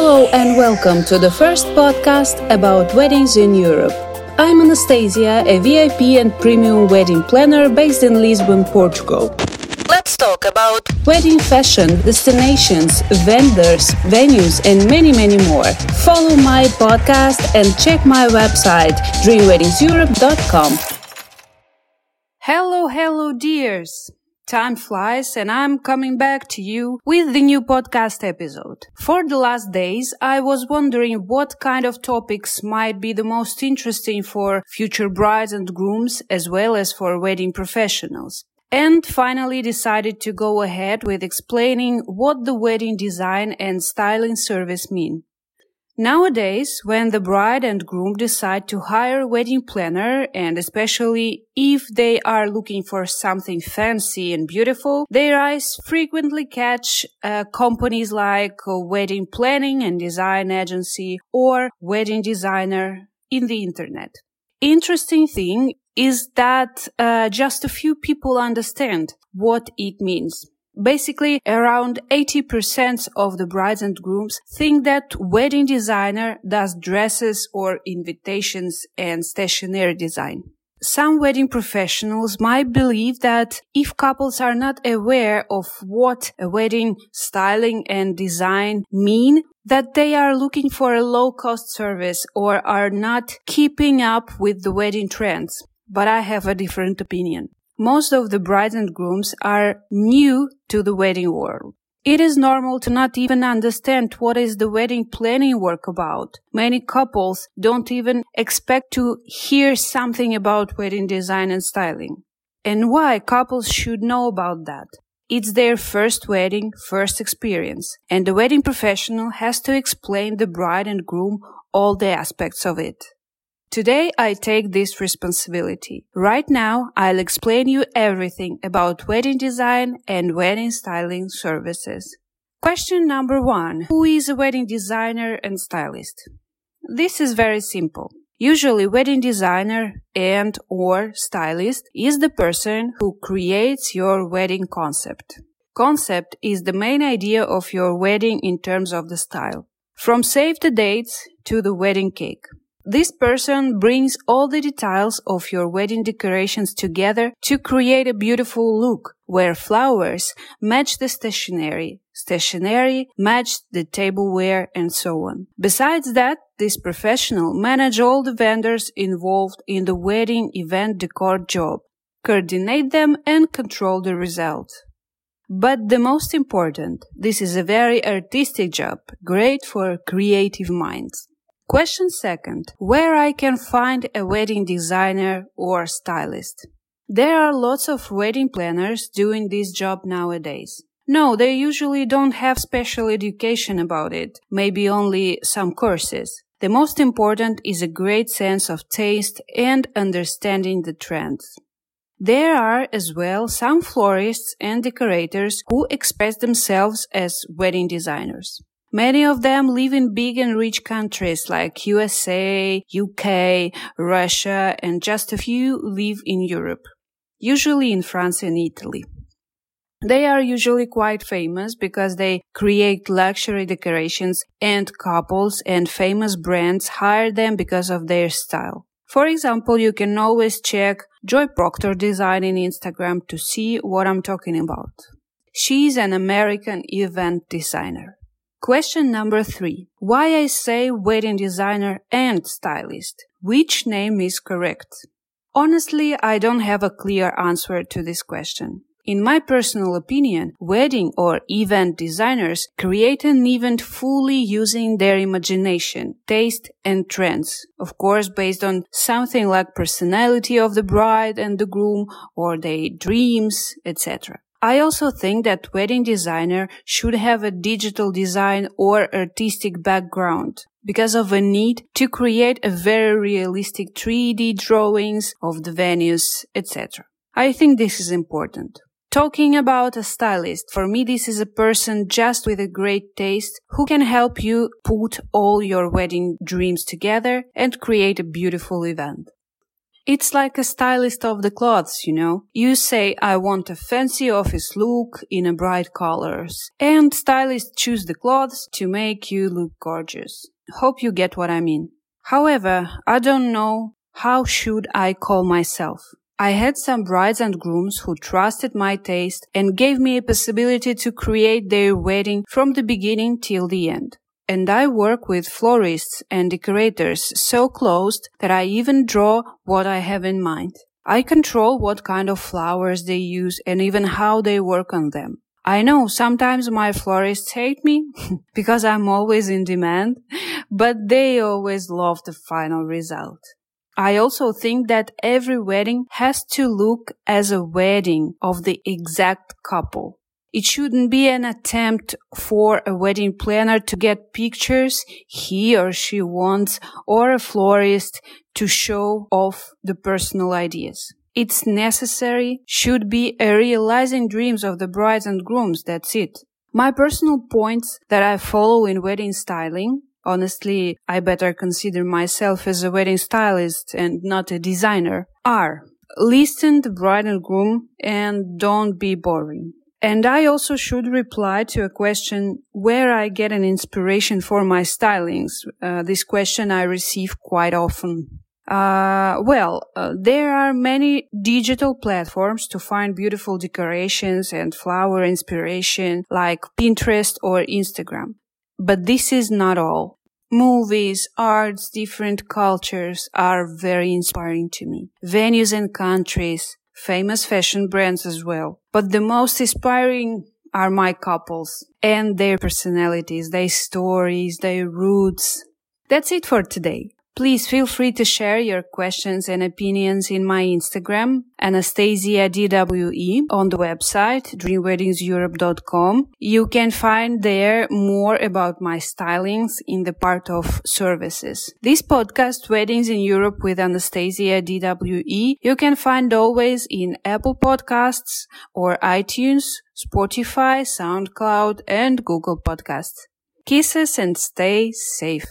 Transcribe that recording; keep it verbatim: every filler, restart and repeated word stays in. Hello and welcome to the first podcast about weddings in Europe. I'm Anastasia, a V I P and premium wedding planner based in Lisbon, Portugal. Let's talk about wedding fashion, destinations, vendors, venues and many, many more. Follow my podcast and check my website dream weddings europe dot com. Hello, hello, dears. Time flies and I'm coming back to you with the new podcast episode. For the last days, I was wondering what kind of topics might be the most interesting for future brides and grooms as well as for wedding professionals. And finally decided to go ahead with explaining what the wedding design and styling service mean. Nowadays, when the bride and groom decide to hire a wedding planner, and especially if they are looking for something fancy and beautiful, their eyes frequently catch uh, companies like Wedding Planning and Design Agency or Wedding Designer in the internet. Interesting thing is that uh, just a few people understand what it means. Basically, around eighty percent of the brides and grooms think that wedding designer does dresses or invitations and stationery design. Some wedding professionals might believe that if couples are not aware of what a wedding styling and design mean, that they are looking for a low-cost service or are not keeping up with the wedding trends. But I have a different opinion. Most of the brides and grooms are new to the wedding world. It is normal to not even understand what is the wedding planning work about. Many couples don't even expect to hear something about wedding design and styling. And why couples should know about that? It's their first wedding, first experience, and the wedding professional has to explain the bride and groom all the aspects of it. Today, I take this responsibility. Right now, I'll explain you everything about wedding design and wedding styling services. Question number one. Who is a wedding designer and stylist? This is very simple. Usually, wedding designer and or stylist is the person who creates your wedding concept. Concept is the main idea of your wedding in terms of the style. From save the dates to the wedding cake. This person brings all the details of your wedding decorations together to create a beautiful look where flowers match the stationery, stationery match the tableware and so on. Besides that, this professional manages all the vendors involved in the wedding event decor job, coordinate them and control the result. But the most important, this is a very artistic job, great for creative minds. Question second, where I can find a wedding designer or stylist? There are lots of wedding planners doing this job nowadays. No, they usually don't have special education about it, maybe only some courses. The most important is a great sense of taste and understanding the trends. There are as well some florists and decorators who express themselves as wedding designers. Many of them live in big and rich countries like U S A, U K, Russia, and just a few live in Europe, usually in France and Italy. They are usually quite famous because they create luxury decorations and couples and famous brands hire them because of their style. For example, you can always check Joy Proctor Design in Instagram to see what I'm talking about. She is an American event designer. Question number three. Why I say wedding designer and stylist? Which name is correct? Honestly, I don't have a clear answer to this question. In my personal opinion, wedding or event designers create an event fully using their imagination, taste and trends. Of course, based on something like personality of the bride and the groom or their dreams, et cetera. I also think that wedding designer should have a digital design or artistic background because of a need to create a very realistic three D drawings of the venues, et cetera. I think this is important. Talking about a stylist, for me this is a person just with a great taste who can help you put all your wedding dreams together and create a beautiful event. It's like a stylist of the clothes, you know. You say, I want a fancy office look in a bright colors. And stylists choose the clothes to make you look gorgeous. Hope you get what I mean. However, I don't know how should I call myself. I had some brides and grooms who trusted my taste and gave me a possibility to create their wedding from the beginning till the end. And I work with florists and decorators so close that I even draw what I have in mind. I control what kind of flowers they use and even how they work on them. I know sometimes my florists hate me because I'm always in demand, but they always love the final result. I also think that every wedding has to look as a wedding of the exact couple. It shouldn't be an attempt for a wedding planner to get pictures he or she wants or a florist to show off the personal ideas. It's necessary, should be a realizing dreams of the brides and grooms, that's it. My personal points that I follow in wedding styling, honestly, I better consider myself as a wedding stylist and not a designer, are listen to bride and groom and don't be boring. And I also should reply to a question where I get an inspiration for my stylings. Uh, this question I receive quite often. Uh, well, uh, there are many digital platforms to find beautiful decorations and flower inspiration like Pinterest or Instagram. But this is not all. Movies, arts, different cultures are very inspiring to me. Venues and countries. Famous fashion brands as well. But the most inspiring are my couples and their personalities, their stories, their roots. That's it for today. Please feel free to share your questions and opinions in my Instagram, Anastasia D W E, on the website, dream weddings europe dot com. You can find there more about my stylings in the part of services. This podcast, Weddings in Europe with Anastasia D W E, you can find always in Apple Podcasts or iTunes, Spotify, SoundCloud and Google Podcasts. Kisses and stay safe.